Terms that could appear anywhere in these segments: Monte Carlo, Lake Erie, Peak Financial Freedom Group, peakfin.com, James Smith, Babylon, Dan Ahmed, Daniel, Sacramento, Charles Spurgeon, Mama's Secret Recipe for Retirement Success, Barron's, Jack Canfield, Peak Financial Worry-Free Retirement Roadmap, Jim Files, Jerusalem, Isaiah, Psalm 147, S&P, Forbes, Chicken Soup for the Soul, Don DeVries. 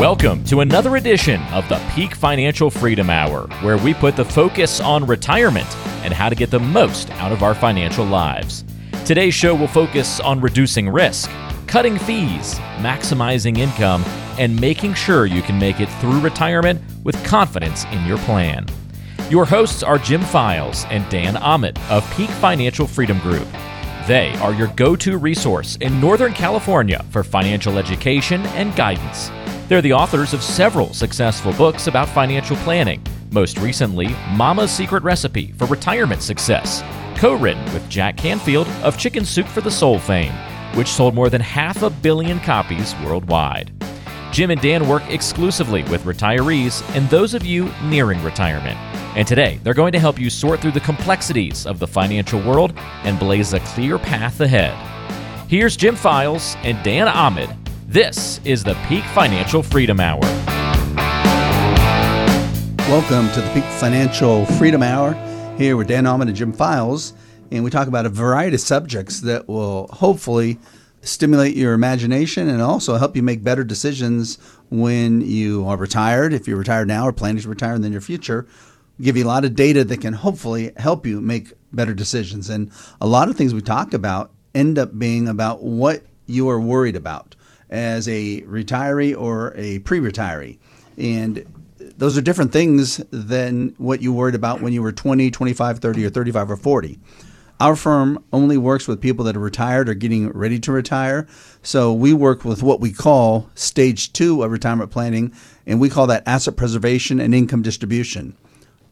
Welcome to another edition of the Peak Financial Freedom Hour, where we put the focus on retirement and how to get the most out of our financial lives. Today's show will focus on reducing risk, cutting fees, maximizing income, and making sure you can make it through retirement with confidence in your plan. Your hosts are Jim Files and Dan Ahmed of Peak Financial Freedom Group. They are your go-to resource in Northern California for financial education and guidance. They're the authors of several successful books about financial planning, most recently Mama's Secret Recipe for Retirement Success, co-written with Jack Canfield of Chicken Soup for the Soul fame, which sold more than 500 million copies worldwide. Jim and Dan work exclusively with retirees and those of you nearing retirement. And today, they're going to help you sort through the complexities of the financial world and blaze a clear path ahead. Here's Jim Files and Dan Ahmed. This is the Peak Financial Freedom Hour. Welcome to the Peak Financial Freedom Hour. Here with Dan Ahmed and Jim Files, and we talk about a variety of subjects that will hopefully stimulate your imagination and also help you make better decisions when you are retired, if you're retired now or planning to retire in the near future. Give you a lot of data that can hopefully help you make better decisions. And a lot of things we talk about end up being about what you are worried about as a retiree or a pre-retiree. And those are different things than what you worried about when you were 20, 25, 30, or 35, or 40. Our firm only works with people that are retired or getting ready to retire. So we work with what we call stage 2 of retirement planning, and we call that asset preservation and income distribution.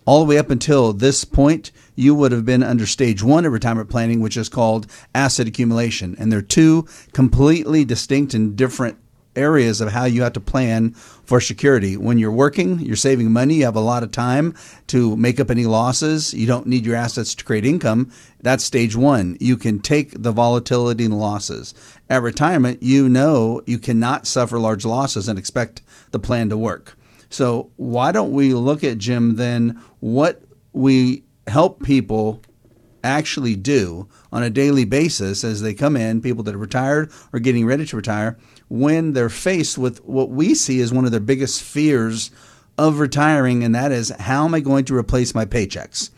All the way up until this point, you would have been under stage 1 of retirement planning, which is called asset accumulation. And they're two completely distinct and different areas of how you have to plan for security. When you're working, you're saving money, you have a lot of time to make up any losses. You don't need your assets to create income. That's stage 1. You can take the volatility and losses. At retirement, you know you cannot suffer large losses and expect the plan to work. So why don't we look at, Jim, then what we help people actually do on a daily basis as they come in, people that are retired or getting ready to retire, when they're faced with what we see as one of their biggest fears of retiring, and that is, how am I going to replace my paychecks?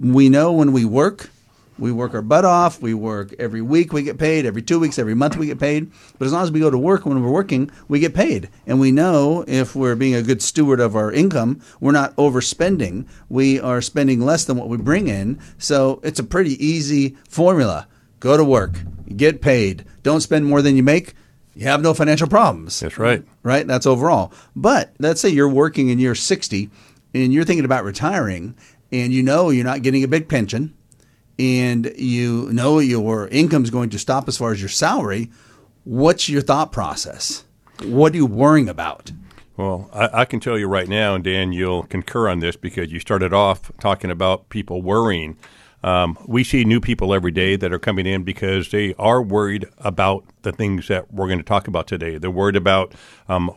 We know when we work our butt off, we work every week we get paid, every 2 weeks, every month we get paid. But as long as we go to work, when we're working, we get paid. And we know if we're being a good steward of our income, we're not overspending. We are spending less than what we bring in. So it's a pretty easy formula. Go to work, get paid, don't spend more than you make. You have no financial problems. That's right. Right? That's overall. But let's say you're working and you're 60 and you're thinking about retiring and you know you're not getting a big pension, and you know your income is going to stop as far as your salary. What's your thought process? What are you worrying about? Well, I can tell you right now, and Dan, you'll concur on this because you started off talking about people worrying. We see new people every day that are coming in because they are worried about the things that we're going to talk about today. They're worried about,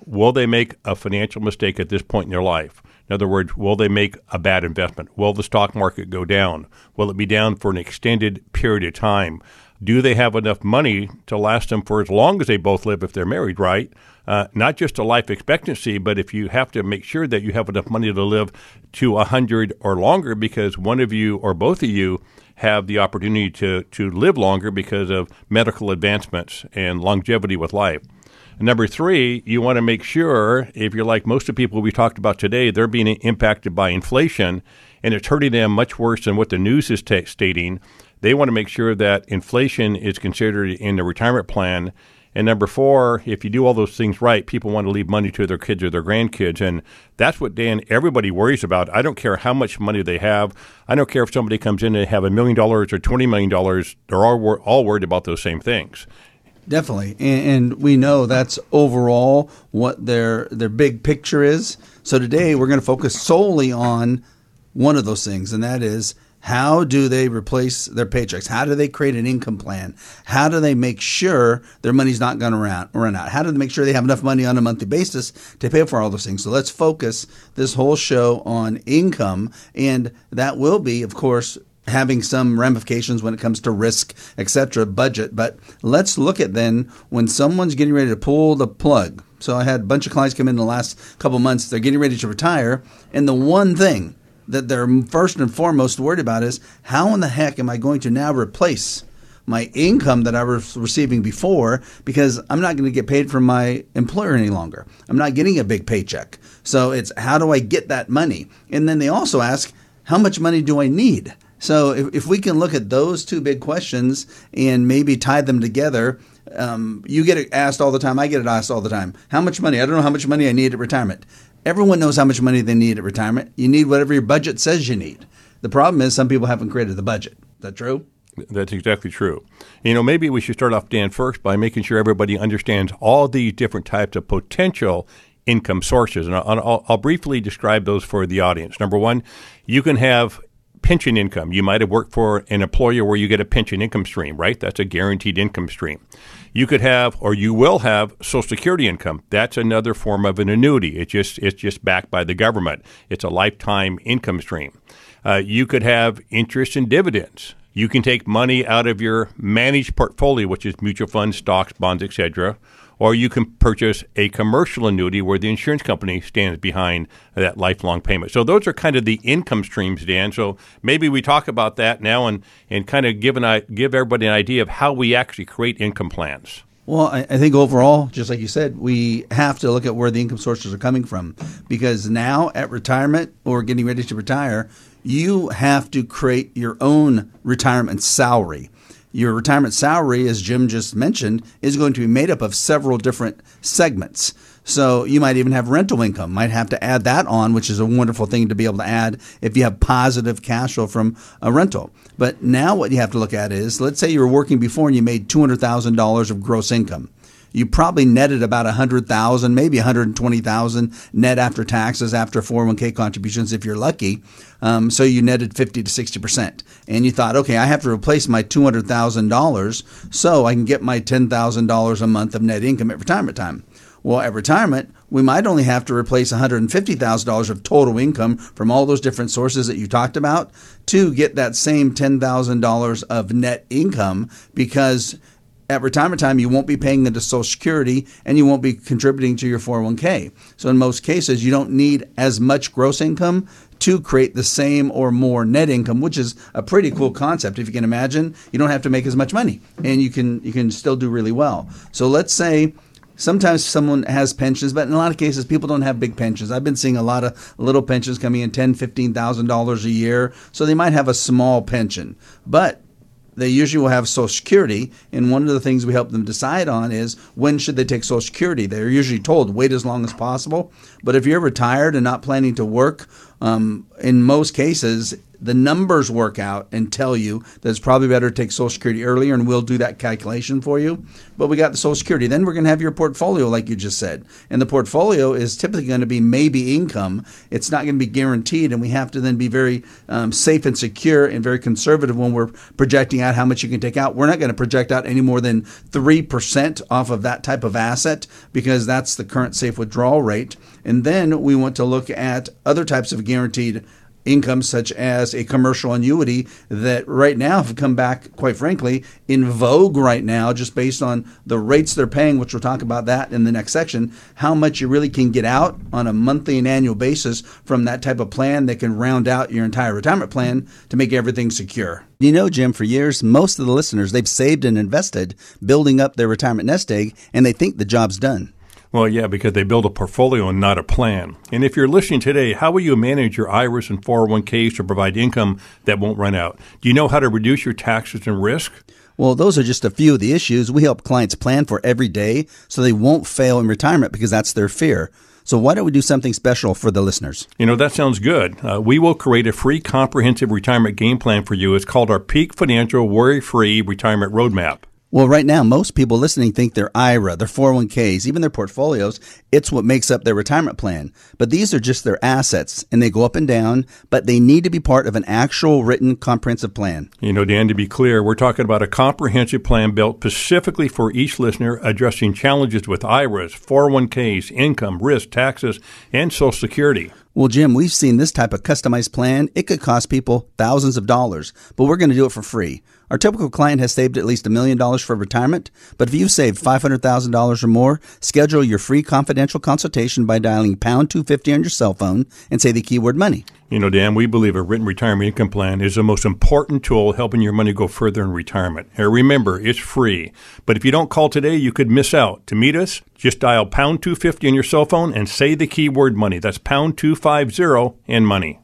will they make a financial mistake at this point in their life? In other words, will they make a bad investment? Will the stock market go down? Will it be down for an extended period of time? Do they have enough money to last them for as long as they both live if they're married, right? Not just a life expectancy, but if you have to make sure that you have enough money to live to 100 or longer, because one of you or both of you have the opportunity to live longer because of medical advancements and longevity with life. Number 3, you want to make sure, if you're like most of the people we talked about today, they're being impacted by inflation, and it's hurting them much worse than what the news is stating. They want to make sure that inflation is considered in the retirement plan. And number 4, if you do all those things right, people want to leave money to their kids or their grandkids. And that's what, Dan, everybody worries about. I don't care how much money they have. I don't care if somebody comes in and have $1 million or $20 million. They're all worried about those same things. Definitely. And we know that's overall what their big picture is. So today we're going to focus solely on one of those things, and that is, how do they replace their paychecks? How do they create an income plan? How do they make sure their money's not going to run out? How do they make sure they have enough money on a monthly basis to pay for all those things? So let's focus this whole show on income, and that will be, of course, having some ramifications when it comes to risk, etc., budget. But let's look at then when someone's getting ready to pull the plug. So I had a bunch of clients come in the last couple of months. They're getting ready to retire. And the one thing that they're first and foremost worried about is, how in the heck am I going to now replace my income that I was receiving before, because I'm not going to get paid from my employer any longer. I'm not getting a big paycheck. So it's, how do I get that money? And then they also ask, how much money do I need? So if we can look at those two big questions and maybe tie them together, you get it asked all the time. I get it asked all the time. How much money? I don't know how much money I need at retirement. Everyone knows how much money they need at retirement. You need whatever your budget says you need. The problem is some people haven't created the budget. Is that true? That's exactly true. You know, maybe we should start off, Dan, first by making sure everybody understands all these different types of potential income sources. And I'll briefly describe those for the audience. Number one, you can have pension income. You might have worked for an employer where you get a pension income stream, right? That's a guaranteed income stream. You could have, or you will have, Social Security income. That's another form of an annuity. It's just backed by the government. It's a lifetime income stream. You could have interest and dividends. You can take money out of your managed portfolio, which is mutual funds, stocks, bonds, et cetera, or you can purchase a commercial annuity where the insurance company stands behind that lifelong payment. So those are kind of the income streams, Dan. So maybe we talk about that now and kind of give everybody an idea of how we actually create income plans. Well, I think overall, just like you said, we have to look at where the income sources are coming from, because now at retirement or getting ready to retire, you have to create your own retirement salary. Your retirement salary, as Jim just mentioned, is going to be made up of several different segments. So you might even have rental income, might have to add that on, which is a wonderful thing to be able to add if you have positive cash flow from a rental. But now what you have to look at is, let's say you were working before and you made $200,000 of gross income. You probably netted about $100,000, maybe $120,000 net after taxes, after 401k contributions, if you're lucky. So you netted 50 to 60%. And you thought, okay, I have to replace my $200,000 so I can get my $10,000 a month of net income at retirement time. Well, at retirement, we might only have to replace $150,000 of total income from all those different sources that you talked about to get that same $10,000 of net income, because at retirement time, you won't be paying into Social Security and you won't be contributing to your 401k. So in most cases, you don't need as much gross income to create the same or more net income, which is a pretty cool concept. If you can imagine, you don't have to make as much money and you can still do really well. So let's say sometimes someone has pensions, but in a lot of cases, people don't have big pensions. I've been seeing a lot of little pensions coming in, $10,000, $15,000 a year. So they might have a small pension, but they usually will have Social Security, and one of the things we help them decide on is, when should they take Social Security? They're usually told, wait as long as possible. But if you're retired and not planning to work, in most cases, the numbers work out and tell you that it's probably better to take Social Security earlier, and we'll do that calculation for you. But we got the Social Security. Then we're going to have your portfolio, like you just said. And the portfolio is typically going to be maybe income. It's not going to be guaranteed, and we have to then be very safe and secure and very conservative when we're projecting out how much you can take out. We're not going to project out any more than 3% off of that type of asset, because that's the current safe withdrawal rate. And then we want to look at other types of guaranteed income, such as a commercial annuity that right now have come back, quite frankly, in vogue right now, just based on the rates they're paying, which we'll talk about that in the next section, how much you really can get out on a monthly and annual basis from that type of plan that can round out your entire retirement plan to make everything secure. You know, Jim, for years, most of the listeners, they've saved and invested, building up their retirement nest egg, and they think the job's done. Well, yeah, because they build a portfolio and not a plan. And if you're listening today, how will you manage your IRAs and 401ks to provide income that won't run out? Do you know how to reduce your taxes and risk? Well, those are just a few of the issues. We help clients plan for every day so they won't fail in retirement, because that's their fear. So why don't we do something special for the listeners? You know, that sounds good. We will create a free comprehensive retirement game plan for you. It's called our Peak Financial Worry-Free Retirement Roadmap. Well, right now, most people listening think their IRA, their 401ks, even their portfolios, it's what makes up their retirement plan. But these are just their assets, and they go up and down, but they need to be part of an actual written comprehensive plan. You know, Dan, to be clear, we're talking about a comprehensive plan built specifically for each listener, addressing challenges with IRAs, 401ks, income, risk, taxes, and Social Security. Well, Jim, we've seen this type of customized plan. It could cost people thousands of dollars, but we're going to do it for free. Our typical client has saved at least $1 million for retirement, but if you've saved $500,000 or more, schedule your free confidential consultation by dialing #250 on your cell phone and say the keyword money. You know, Dan, we believe a written retirement income plan is the most important tool helping your money go further in retirement. And remember, it's free. But if you don't call today, you could miss out. To meet us, just dial #250 on your cell phone and say the keyword money. That's #250 and money.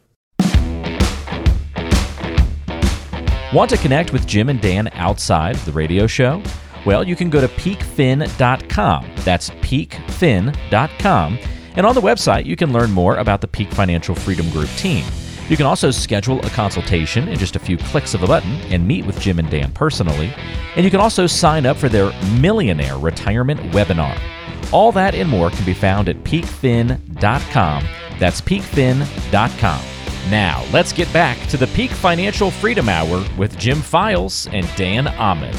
Want to connect with Jim and Dan outside the radio show? Well, you can go to peakfin.com. That's peakfin.com. And on the website, you can learn more about the Peak Financial Freedom Group team. You can also schedule a consultation in just a few clicks of a button and meet with Jim and Dan personally. And you can also sign up for their Millionaire Retirement Webinar. All that and more can be found at peakfin.com. That's peakfin.com. Now, let's get back to the Peak Financial Freedom Hour with Jim Files and Dan Ahmed.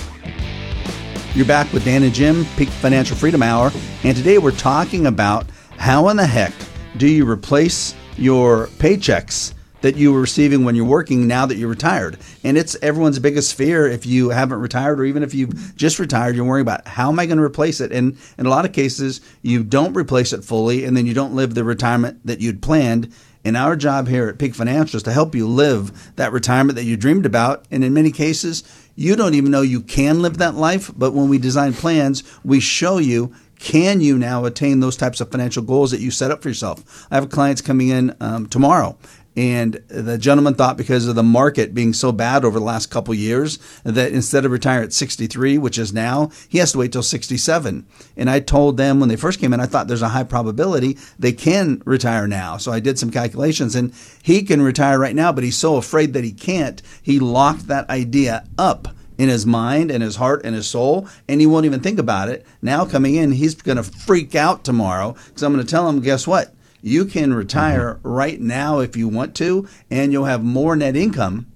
You're back with Dan and Jim, Peak Financial Freedom Hour, and today we're talking about how in the heck do you replace your paychecks that you were receiving when you're working now that you're retired? And it's everyone's biggest fear if you haven't retired, or even if you've just retired, you're worrying about how am I going to replace it? And in a lot of cases, you don't replace it fully, and then you don't live the retirement that you'd planned. And our job here at Peak Financial is to help you live that retirement that you dreamed about. And in many cases, you don't even know you can live that life. But when we design plans, we show you, can you now attain those types of financial goals that you set up for yourself? I have clients coming in tomorrow. And the gentleman thought because of the market being so bad over the last couple years that instead of retiring at 63, which is now, he has to wait till 67. And I told them when they first came in, I thought there's a high probability they can retire now. So I did some calculations and he can retire right now, but he's so afraid that he can't. He locked that idea up in his mind and his heart and his soul, and he won't even think about it. Now coming in, he's going to freak out tomorrow because I'm going to tell him, guess what? You can retire right now if you want to, and you'll have more net income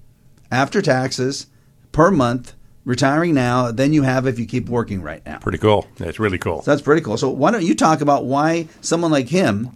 after taxes per month retiring now than you have if you keep working right now. Pretty cool. That's really cool. So that's pretty cool. So why don't you talk about why someone like him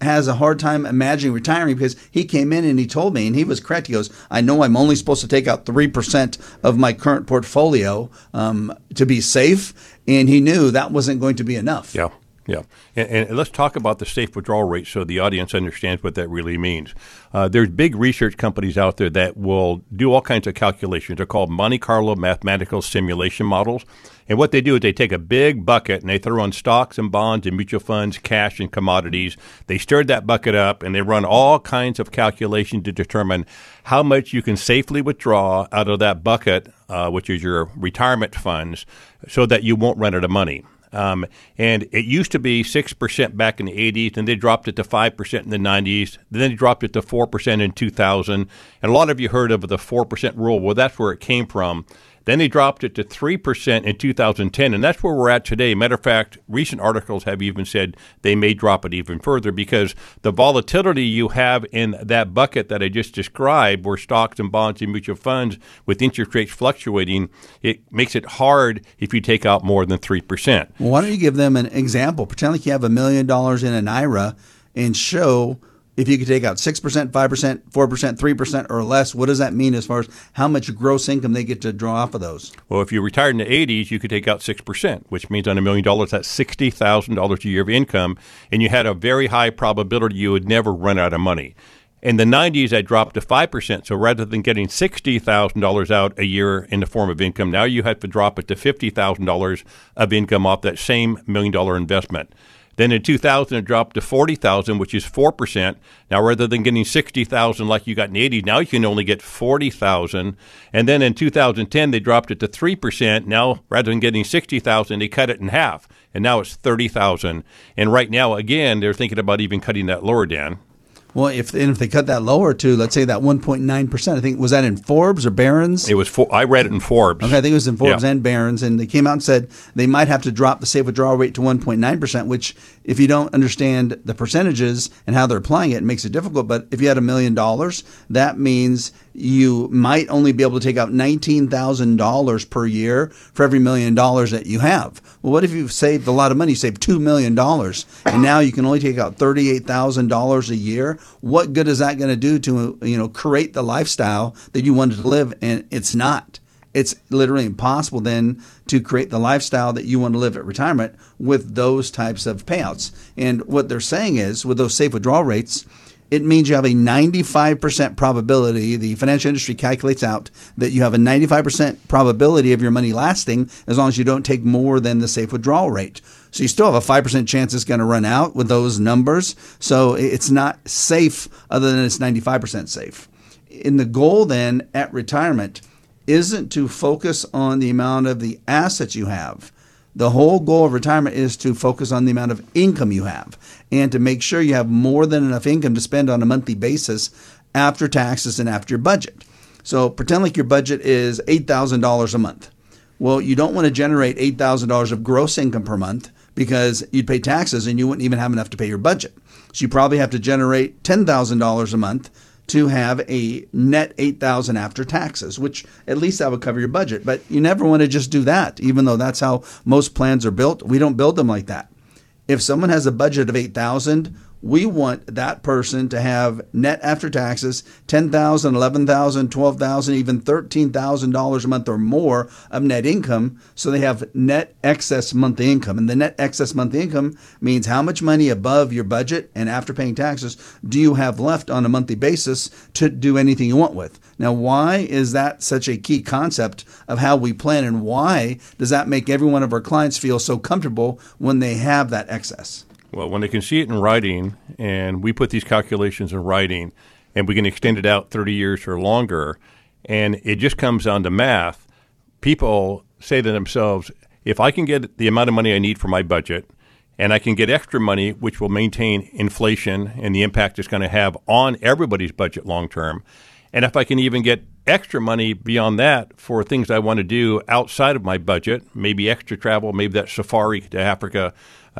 has a hard time imagining retiring, because he came in and he told me, and he was correct. He goes, I know I'm only supposed to take out 3% of my current portfolio to be safe, and he knew that wasn't going to be enough. Yeah. Yeah. And let's talk about the safe withdrawal rate so the audience understands what that really means. There's big research companies out there that will do all kinds of calculations. They're called Monte Carlo mathematical simulation models. And what they do is they take a big bucket and they throw on stocks and bonds and mutual funds, cash and commodities. They stir that bucket up and they run all kinds of calculations to determine how much you can safely withdraw out of that bucket, which is your retirement funds, so that you won't run out of money. And it used to be 6% back in the 80s, and they dropped it to 5% in the 90s. Then they dropped it to 4% in 2000. And a lot of you heard of the 4% rule. Well, that's where it came from. Then they dropped it to 3% in 2010, and that's where we're at today. Matter of fact, recent articles have even said they may drop it even further because the volatility you have in that bucket that I just described, where stocks and bonds and mutual funds with interest rates fluctuating, it makes it hard if you take out more than 3%. Well, why don't you give them an example? Pretend like you have $1 million in an IRA and show if you could take out 6%, 5%, 4%, 3% or less, what does that mean as far as how much gross income they get to draw off of those? Well, if you retired in the 80s, you could take out 6%, which means on $1 million, that's $60,000 a year of income, and you had a very high probability you would never run out of money. In the 90s, that dropped to 5%. So rather than getting $60,000 out a year in the form of income, now you have to drop it to $50,000 of income off that same $1 million investment. Then in 2000, it dropped to 40,000, which is 4%. Now, rather than getting 60,000 like you got in the 80s, now you can only get 40,000. And then in 2010, they dropped it to 3%. Now, rather than getting 60,000, they cut it in half, and now it's 30,000. And right now, again, they're thinking about even cutting that lower, Dan. Well, if they cut that lower to, let's say, that 1.9%, I think, was that in Forbes or Barron's? It was. I read it in Forbes. Okay, I think it was in Forbes and Barron's, and they came out and said they might have to drop the safe withdrawal rate to 1.9%, which, if you don't understand the percentages and how they're applying it, it makes it difficult. But if you had $1 million, that means you might only be able to take out $19,000 per year for every $1 million that you have. Well, what if you've saved a lot of money? You saved $2 million, and now you can only take out $38,000 a year. What good is that going to do to, create the lifestyle that you wanted to live? And it's not. It's literally impossible then to create the lifestyle that you want to live at retirement with those types of payouts. And what they're saying is, with those safe withdrawal rates, it means you have a 95% probability, the financial industry calculates out, that you have a 95% probability of your money lasting as long as you don't take more than the safe withdrawal rate. So you still have a 5% chance it's going to run out with those numbers. So it's not safe other than it's 95% safe. And the goal then at retirement isn't to focus on the amount of the assets you have. The whole goal of retirement is to focus on the amount of income you have and to make sure you have more than enough income to spend on a monthly basis after taxes and after your budget. So pretend like your budget is $8,000 a month. Well, you don't want to generate $8,000 of gross income per month because you'd pay taxes and you wouldn't even have enough to pay your budget. So you probably have to generate $10,000 a month to have a net $8,000 after taxes, which at least that would cover your budget. But you never want to just do that, even though that's how most plans are built. We don't build them like that. If someone has a budget of $8,000, we want that person to have net after taxes $10,000, $11,000, $12,000, even $13,000 a month or more of net income, so they have net excess monthly income. And the net excess monthly income means how much money above your budget and after paying taxes do you have left on a monthly basis to do anything you want with. Now, why is that such a key concept of how we plan, and why does that make every one of our clients feel so comfortable when they have that excess? Well, when they can see it in writing, and we put these calculations in writing, and we can extend it out 30 years or longer, and it just comes down to math, people say to themselves, if I can get the amount of money I need for my budget, and I can get extra money, which will maintain inflation and the impact it's going to have on everybody's budget long term, and if I can even get extra money beyond that for things I want to do outside of my budget, maybe extra travel, maybe that safari to Africa,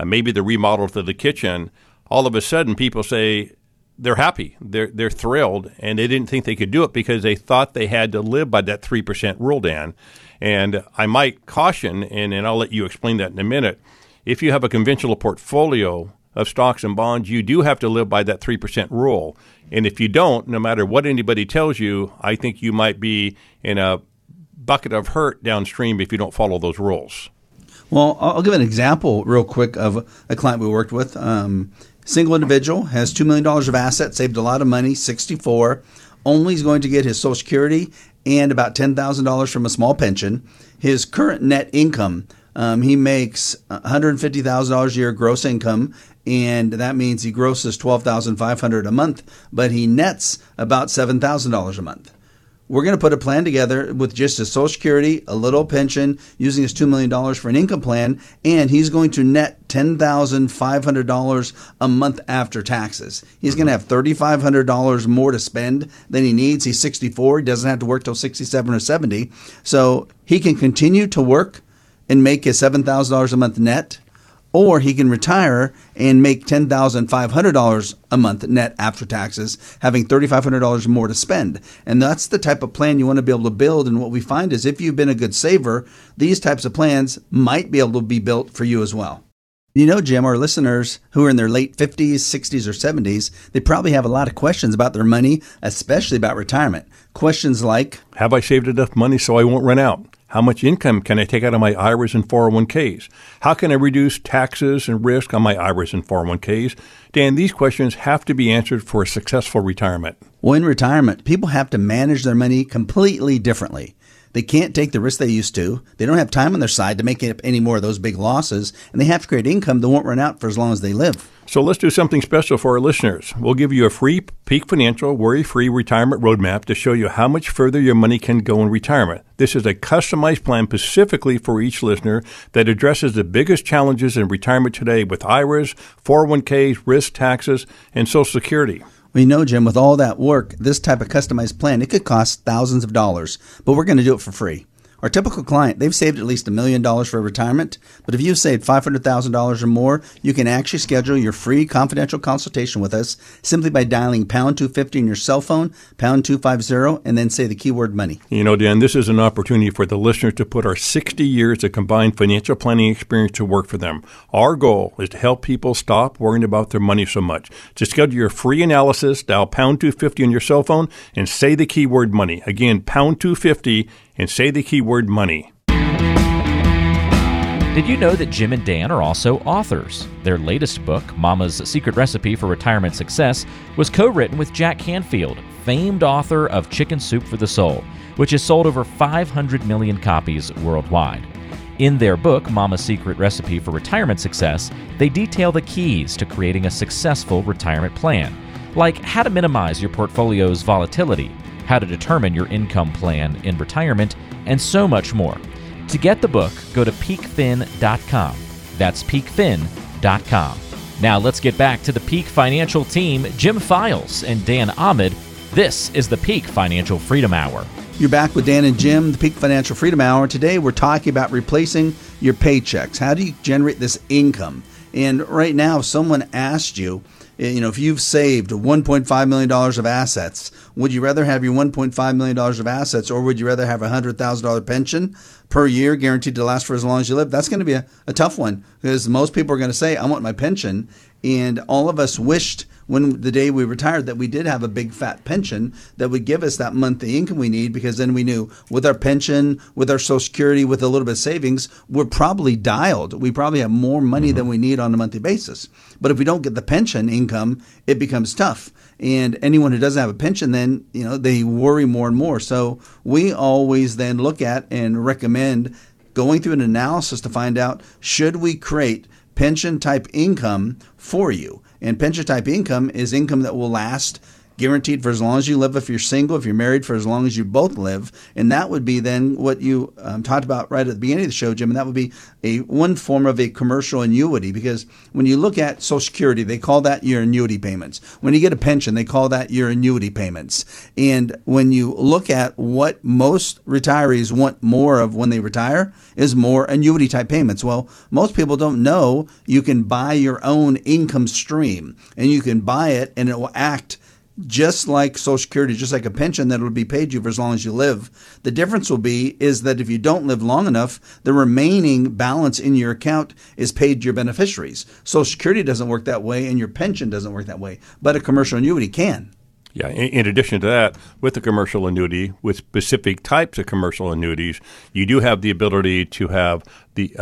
maybe the remodel to the kitchen, all of a sudden people say they're happy, they're thrilled, and they didn't think they could do it because they thought they had to live by that 3% rule, Dan. And I might caution, and I'll let you explain that in a minute, if you have a conventional portfolio of stocks and bonds, you do have to live by that 3% rule. And if you don't, no matter what anybody tells you, I think you might be in a bucket of hurt downstream if you don't follow those rules. Well, I'll give an example real quick of a client we worked with. Single individual, has $2 million of assets, saved a lot of money, 64. Only is going to get his Social Security and about $10,000 from a small pension. His current net income, he makes $150,000 a year gross income, and that means he grosses $12,500 a month, but he nets about $7,000 a month. We're going to put a plan together with just his Social Security, a little pension, using his $2 million for an income plan, and he's going to net $10,500 a month after taxes. He's going to have $3,500 more to spend than he needs. He's 64. He doesn't have to work till 67 or 70. So he can continue to work and make his $7,000 a month net, or he can retire and make $10,500 a month net after taxes, having $3,500 more to spend. And that's the type of plan you want to be able to build. And what we find is if you've been a good saver, these types of plans might be able to be built for you as well. You know, Jim, our listeners who are in their late 50s, 60s, or 70s, they probably have a lot of questions about their money, especially about retirement. Questions like, have I saved enough money so I won't run out? How much income can I take out of my IRAs and 401ks? How can I reduce taxes and risk on my IRAs and 401ks? Dan, these questions have to be answered for a successful retirement. Well, in retirement, people have to manage their money completely differently. They can't take the risk they used to. They don't have time on their side to make up any more of those big losses, and they have to create income that won't run out for as long as they live. So let's do something special for our listeners. We'll give you a free Peak Financial Worry-Free Retirement Roadmap to show you how much further your money can go in retirement. This is a customized plan specifically for each listener that addresses the biggest challenges in retirement today with IRAs, 401ks, risk, taxes, and Social Security. We know, Jim, with all that work, this type of customized plan, it could cost thousands of dollars, but we're going to do it for free. Our typical client, they've saved at least $1 million for retirement, but if you've saved $500,000 or more, you can actually schedule your free confidential consultation with us simply by dialing #250 on your cell phone, #250, and then say the keyword money. You know, Dan, this is an opportunity for the listeners to put our 60 years of combined financial planning experience to work for them. Our goal is to help people stop worrying about their money so much. To schedule your free analysis, dial #250 on your cell phone and say the keyword money. Again, #250. and say the keyword money. Did you know that Jim and Dan are also authors? Their latest book, Mama's Secret Recipe for Retirement Success, was co-written with Jack Canfield, famed author of Chicken Soup for the Soul, which has sold over 500 million copies worldwide. In their book, Mama's Secret Recipe for Retirement Success, they detail the keys to creating a successful retirement plan, like how to minimize your portfolio's volatility, how to determine your income plan in retirement, and so much more. To get the book, go to peakfin.com. That's peakfin.com. Now let's get back to the Peak Financial team, Jim Files and Dan Ahmed. This is the Peak Financial Freedom Hour. You're back with Dan and Jim, the Peak Financial Freedom Hour. Today we're talking about replacing your paychecks. How do you generate this income? And right now, if someone asked you, if you've saved $1.5 million of assets, would you rather have your $1.5 million of assets, or would you rather have a $100,000 pension per year guaranteed to last for as long as you live? That's going to be a tough one, because most people are going to say, I want my pension. And all of us wished when the day we retired that we did have a big fat pension that would give us that monthly income we need, because then we knew with our pension, with our Social Security, with a little bit of savings, we're probably dialed. We probably have more money than we need on a monthly basis. But if we don't get the pension income, it becomes tough. And anyone who doesn't have a pension, then they worry more and more. So we always then look at and recommend going through an analysis to find out, should we create pension type income for you? And pension type income is income that will last, guaranteed for as long as you live. If you're single, if you're married, for as long as you both live. And that would be then what you talked about right at the beginning of the show, Jim, and that would be one form of a commercial annuity, because when you look at Social Security, they call that your annuity payments. When you get a pension, they call that your annuity payments. And when you look at what most retirees want more of when they retire is more annuity type payments. Well, most people don't know you can buy your own income stream, and you can buy it and it will act just like Social Security, just like a pension, that will be paid you for as long as you live. The difference will be is that if you don't live long enough, the remaining balance in your account is paid to your beneficiaries. Social Security doesn't work that way, and your pension doesn't work that way, but a commercial annuity can. Yeah, in addition to that, with a commercial annuity, with specific types of commercial annuities, you do have the ability to have the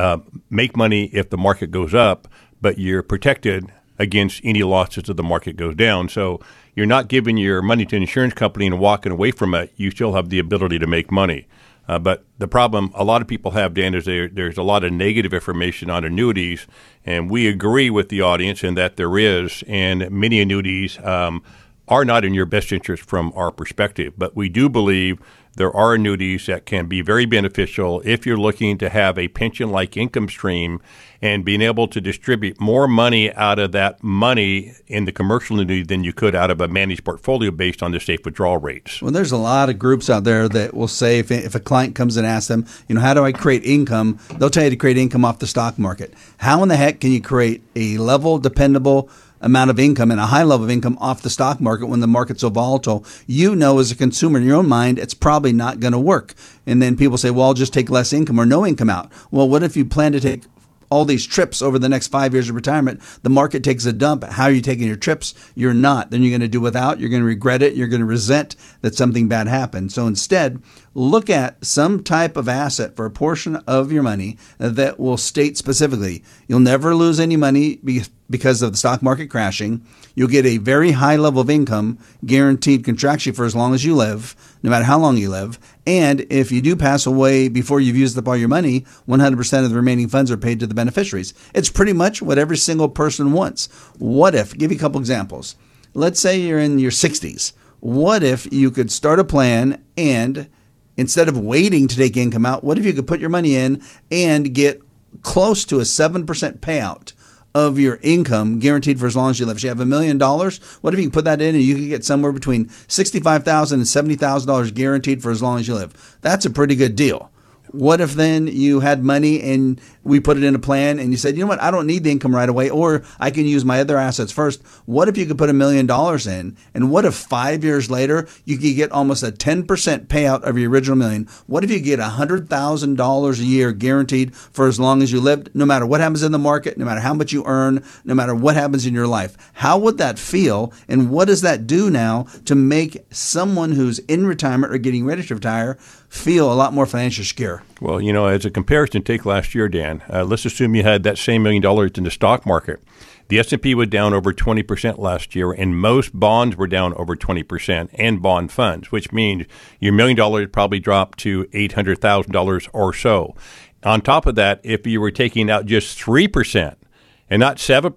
make money if the market goes up, but you're protected against any losses if the market goes down. So you're not giving your money to an insurance company and walking away from it. You still have the ability to make money. But the problem a lot of people have, Dan, is there's a lot of negative information on annuities, and we agree with the audience in that there is, and many annuities are not in your best interest from our perspective. But we do believe there are annuities that can be very beneficial if you're looking to have a pension-like income stream, and being able to distribute more money out of that money in the commercial annuity than you could out of a managed portfolio based on the safe withdrawal rates. Well, there's a lot of groups out there that will say if a client comes and asks them, how do I create income? They'll tell you to create income off the stock market. How in the heck can you create a level, dependable amount of income and a high level of income off the stock market when the market's so volatile? As a consumer in your own mind, it's probably not going to work. And then people say, well, I'll just take less income or no income out. Well, what if you plan to take all these trips over the next 5 years of retirement? The market takes a dump. How are you taking your trips? You're not. Then you're going to do without. You're going to regret it. You're going to resent that something bad happened. So instead, look at some type of asset for a portion of your money that will state specifically, you'll never lose any money because of the stock market crashing. You'll get a very high level of income guaranteed contractually for as long as you live, no matter how long you live. And if you do pass away before you've used up all your money, 100% of the remaining funds are paid to the beneficiaries. It's pretty much what every single person wants. What if, give you a couple examples. Let's say you're in your 60s. What if you could start a plan, and instead of waiting to take income out, what if you could put your money in and get close to a 7% payout of your income guaranteed for as long as you live? So you have $1 million. What if you put that in and you can get somewhere between $65,000 and $70,000 guaranteed for as long as you live? That's a pretty good deal. What if then you had money and we put it in a plan and you said, I don't need the income right away, or I can use my other assets first. What if you could put $1 million in? And what if 5 years later you could get almost a 10% payout of your original $1 million? What if you get $100,000 a year guaranteed for as long as you lived, no matter what happens in the market, no matter how much you earn, no matter what happens in your life? How would that feel? And what does that do now to make someone who's in retirement or getting ready to retire feel a lot more financial secure. Well, you know, as a comparison, take last year, Dan, let's assume you had that same $1 million in the stock market. The S&P was down over 20% last year, and most bonds were down over 20% and bond funds, which means your $1 million probably dropped to $800,000 or so. On top of that, if you were taking out just 3%, and not 7%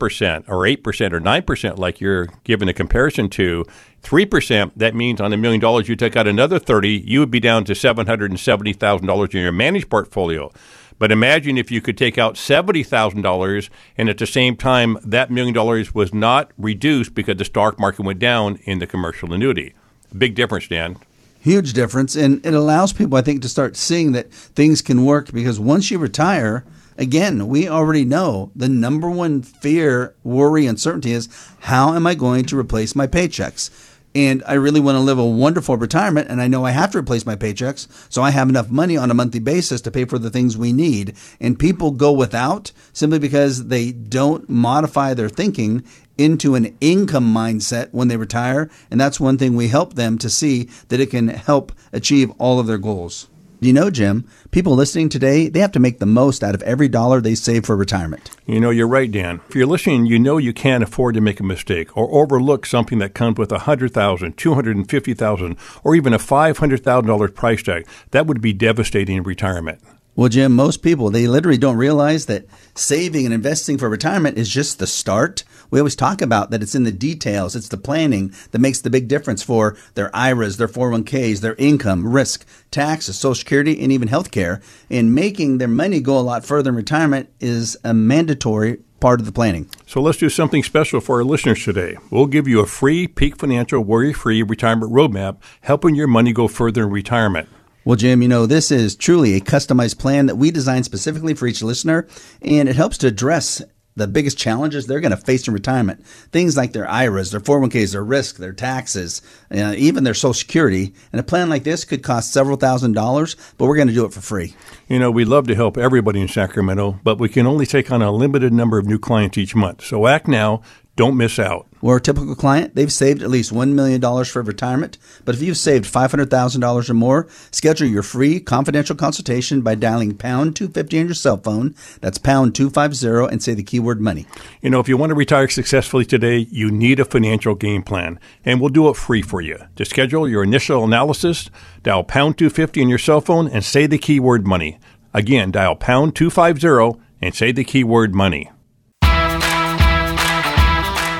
or 8% or 9% like you're giving a comparison to, 3%, that means on $1 million you took out another 30, you would be down to $770,000 in your managed portfolio. But imagine if you could take out $70,000 and at the same time that $1 million was not reduced because the stock market went down in the commercial annuity. Big difference, Dan. Huge difference. And it allows people, I think, to start seeing that things can work, because once you retire, again, we already know the number one fear, worry, uncertainty is, how am I going to replace my paychecks? And I really want to live a wonderful retirement, and I know I have to replace my paychecks, so I have enough money on a monthly basis to pay for the things we need. And people go without simply because they don't modify their thinking into an income mindset when they retire. And that's one thing we help them to see, that it can help achieve all of their goals. You know, Jim, people listening today, they have to make the most out of every dollar they save for retirement. You know, you're right, Dan. If you're listening, you know you can't afford to make a mistake or overlook something that comes with $100,000, $250,000, or even a $500,000 price tag. That would be devastating in retirement. Well, Jim, most people, they literally don't realize that saving and investing for retirement is just the start. We always talk about that it's in the details, it's the planning that makes the big difference for their IRAs, their 401ks, their income, risk, taxes, Social Security, and even healthcare. And making their money go a lot further in retirement is a mandatory part of the planning. So let's do something special for our listeners today. We'll give you a free Peak Financial Worry-Free Retirement Roadmap, helping your money go further in retirement. Well, Jim, you know, this is truly a customized plan that we designed specifically for each listener, and it helps to address the biggest challenges they're going to face in retirement. Things like their IRAs, their 401ks, their risk, their taxes, even their Social Security. And a plan like this could cost several $1,000s, but we're going to do it for free. You know, we love to help everybody in Sacramento, but we can only take on a limited number of new clients each month. So act now. Don't miss out. We're a typical client. They've saved at least $1 million for retirement. But if you've saved $500,000 or more, schedule your free confidential consultation by dialing pound 250 on your cell phone. That's pound 250 and say the keyword money. You know, if you want to retire successfully today, you need a financial game plan. And we'll do it free for you. To schedule your initial analysis, dial pound 250 on your cell phone and say the keyword money. Again, dial pound 250 and say the keyword money.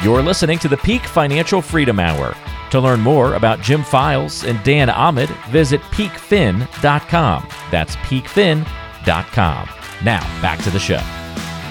You're listening to the Peak Financial Freedom Hour. To learn more about Jim Files and Dan Ahmed, visit peakfin.com. That's peakfin.com. Now, back to the show.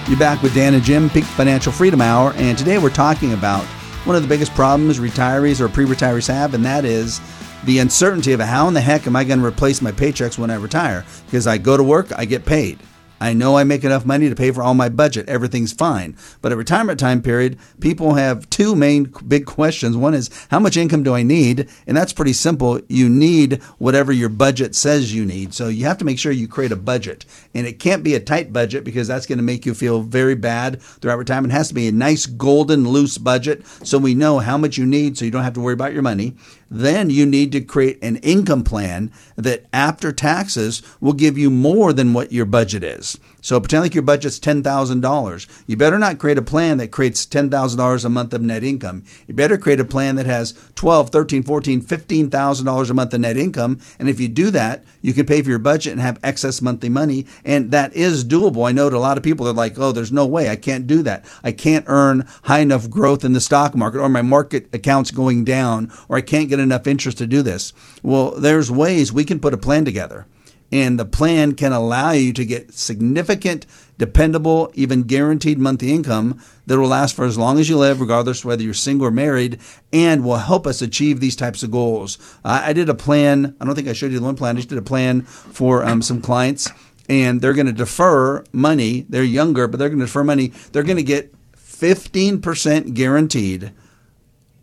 You're back with Dan and Jim, Peak Financial Freedom Hour, and today we're talking about one of the biggest problems retirees or pre-retirees have, and that is the uncertainty of how in the heck am I going to replace my paychecks when I retire? Because I go to work, I get paid. I know I make enough money to pay for all my budget. Everything's fine. But at retirement time period, people have two main big questions. One is, how much income do I need? And that's pretty simple. You need whatever your budget says you need. So you have to make sure you create a budget. And it can't be a tight budget, because that's going to make you feel very bad throughout retirement. It has to be a nice, golden, loose budget, so we know how much you need so you don't have to worry about your money. Then you need to create an income plan that after taxes will give you more than what your budget is. So pretend like your budget's $10,000. You better not create a plan that creates $10,000 a month of net income. You better create a plan that has $12,000, $13,000, $14,000, $15,000 a month of net income. And if you do that, you can pay for your budget and have excess monthly money. And that is doable. I know to a lot of people, they're like, oh, there's no way. I can't do that. I can't earn high enough growth in the stock market, or my market account's going down, or I can't get enough interest to do this. Well, there's ways we can put a plan together, and the plan can allow you to get significant, dependable, even guaranteed monthly income that will last for as long as you live, regardless whether you're single or married, and will help us achieve these types of goals. I did a plan. I don't think I showed you the one plan. I just did a plan for some clients, and they're going to defer money. They're younger, but they're going to defer money. They're going to get 15% guaranteed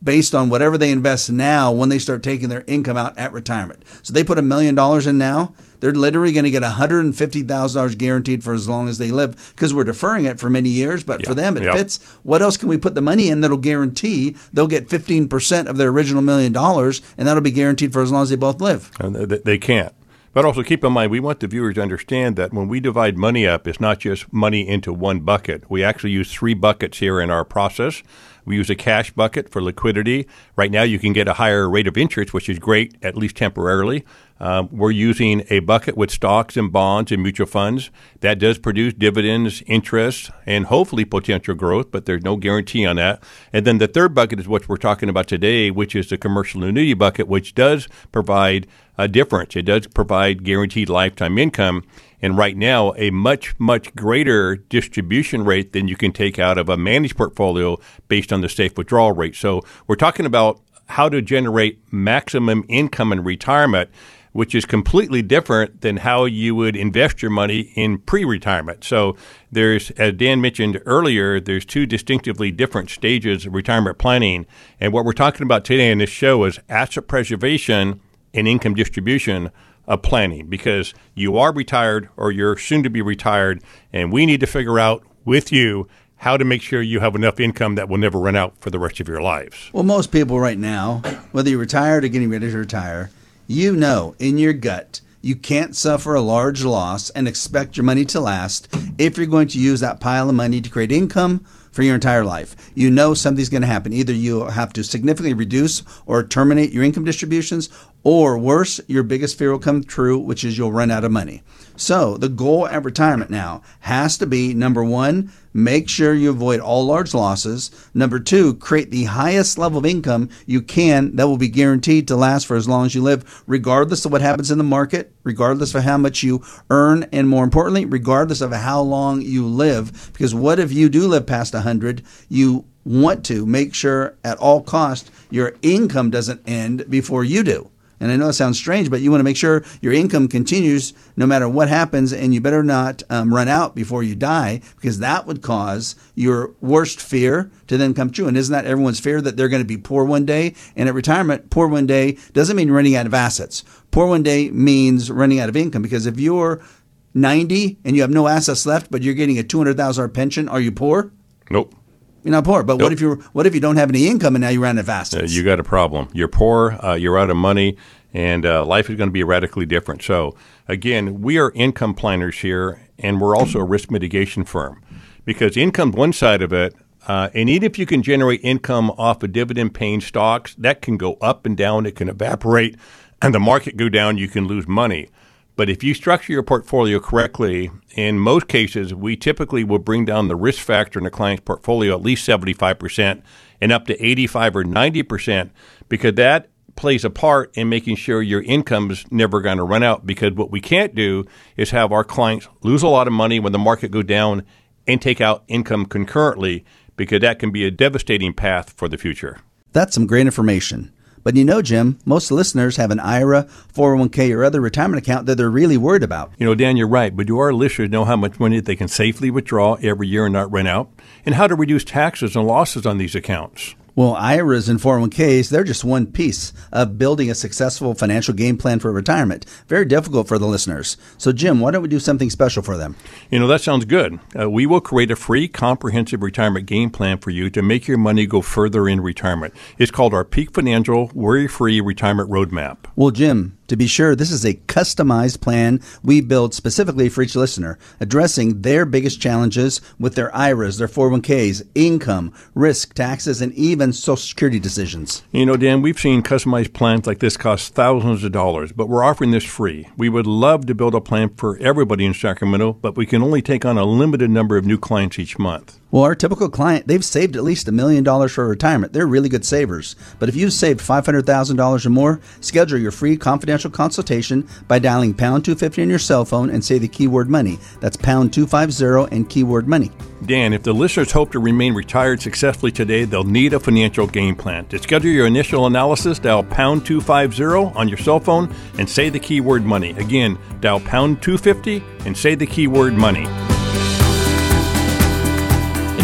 based on whatever they invest now when they start taking their income out at retirement. So they put $1 million in now, they're literally going to get $150,000 guaranteed for as long as they live, because we're deferring it for many years, but for them it fits. What else can we put the money in that'll guarantee they'll get 15% of their original $1 million, and that'll be guaranteed for as long as they both live? And they can't. But also keep in mind, we want the viewers to understand that when we divide money up, it's not just money into one bucket. We actually use three buckets here in our process. We use a cash bucket for liquidity. Right now, you can get a higher rate of interest, which is great, at least temporarily. We're using a bucket with stocks and bonds and mutual funds. That does produce dividends, interest, and hopefully potential growth, but there's no guarantee on that. And then the third bucket is what we're talking about today, which is the commercial annuity bucket, which does provide a difference. It does provide guaranteed lifetime income. And right now, a much, much greater distribution rate than you can take out of a managed portfolio based on the safe withdrawal rate. So we're talking about how to generate maximum income in retirement, which is completely different than how you would invest your money in pre-retirement. So there's, as Dan mentioned earlier, there's two distinctively different stages of retirement planning. And what we're talking about today in this show is asset preservation and income distribution of planning, because you are retired or you're soon to be retired, and we need to figure out with you how to make sure you have enough income that will never run out for the rest of your lives. Well, most people right now, whether you're retired or getting ready to retire, you know in your gut you can't suffer a large loss and expect your money to last if you're going to use that pile of money to create income for your entire life. You know something's going to happen. Either you have to significantly reduce or terminate your income distributions, or worse, your biggest fear will come true, which is you'll run out of money. So the goal at retirement now has to be, number one, make sure you avoid all large losses. Number two, create the highest level of income you can that will be guaranteed to last for as long as you live, regardless of what happens in the market, regardless of how much you earn, and more importantly, regardless of how long you live. Because what if you do live past 100? You want to make sure at all costs your income doesn't end before you do. And I know it sounds strange, but you want to make sure your income continues no matter what happens, and you better not run out before you die, because that would cause your worst fear to then come true. And isn't that everyone's fear, that they're going to be poor one day? And at retirement, poor one day doesn't mean running out of assets. Poor one day means running out of income, because if you're 90 and you have no assets left, but you're getting a $200,000 pension, are you poor? Nope. You're not poor, but nope. What if you don't have any income and now you run out of assets? You got a problem. You're poor, you're out of money, and life is going to be radically different. So, again, we are income planners here, and we're also a risk mitigation firm, because income's one side of it, and even if you can generate income off of dividend-paying stocks, that can go up and down. It can evaporate, and the market go down. You can lose money. But if you structure your portfolio correctly, in most cases, we typically will bring down the risk factor in a client's portfolio at least 75% and up to 85 or 90%, because that plays a part in making sure your income's never going to run out. Because what we can't do is have our clients lose a lot of money when the market go down and take out income concurrently, because that can be a devastating path for the future. That's some great information. But you know, Jim, most listeners have an IRA, 401k, or other retirement account that they're really worried about. You know, Dan, you're right. But do our listeners know how much money they can safely withdraw every year and not run out? And how to reduce taxes and losses on these accounts? Well, IRAs and 401ks, they're just one piece of building a successful financial game plan for retirement. Very difficult for the listeners. So, Jim, why don't we do something special for them? You know, that sounds good. We will create a free, comprehensive retirement game plan for you to make your money go further in retirement. It's called our Peak Financial Worry-Free Retirement Roadmap. Well, Jim, to be sure, this is a customized plan we build specifically for each listener, addressing their biggest challenges with their IRAs, their 401ks, income, risk, taxes, and even Social Security decisions. You know, Dan, we've seen customized plans like this cost thousands of dollars, but we're offering this free. We would love to build a plan for everybody in Sacramento, but we can only take on a limited number of new clients each month. Well, our typical client, they've saved at least $1 million for retirement. They're really good savers. But if you've saved $500,000 or more, schedule your free confidential consultation by dialing pound 250 on your cell phone and say the keyword money. That's pound 250 and keyword money. Dan, if the listeners hope to remain retired successfully today, they'll need a financial game plan. To schedule your initial analysis, dial pound 250 on your cell phone and say the keyword money. Again, dial pound 250 and say the keyword money.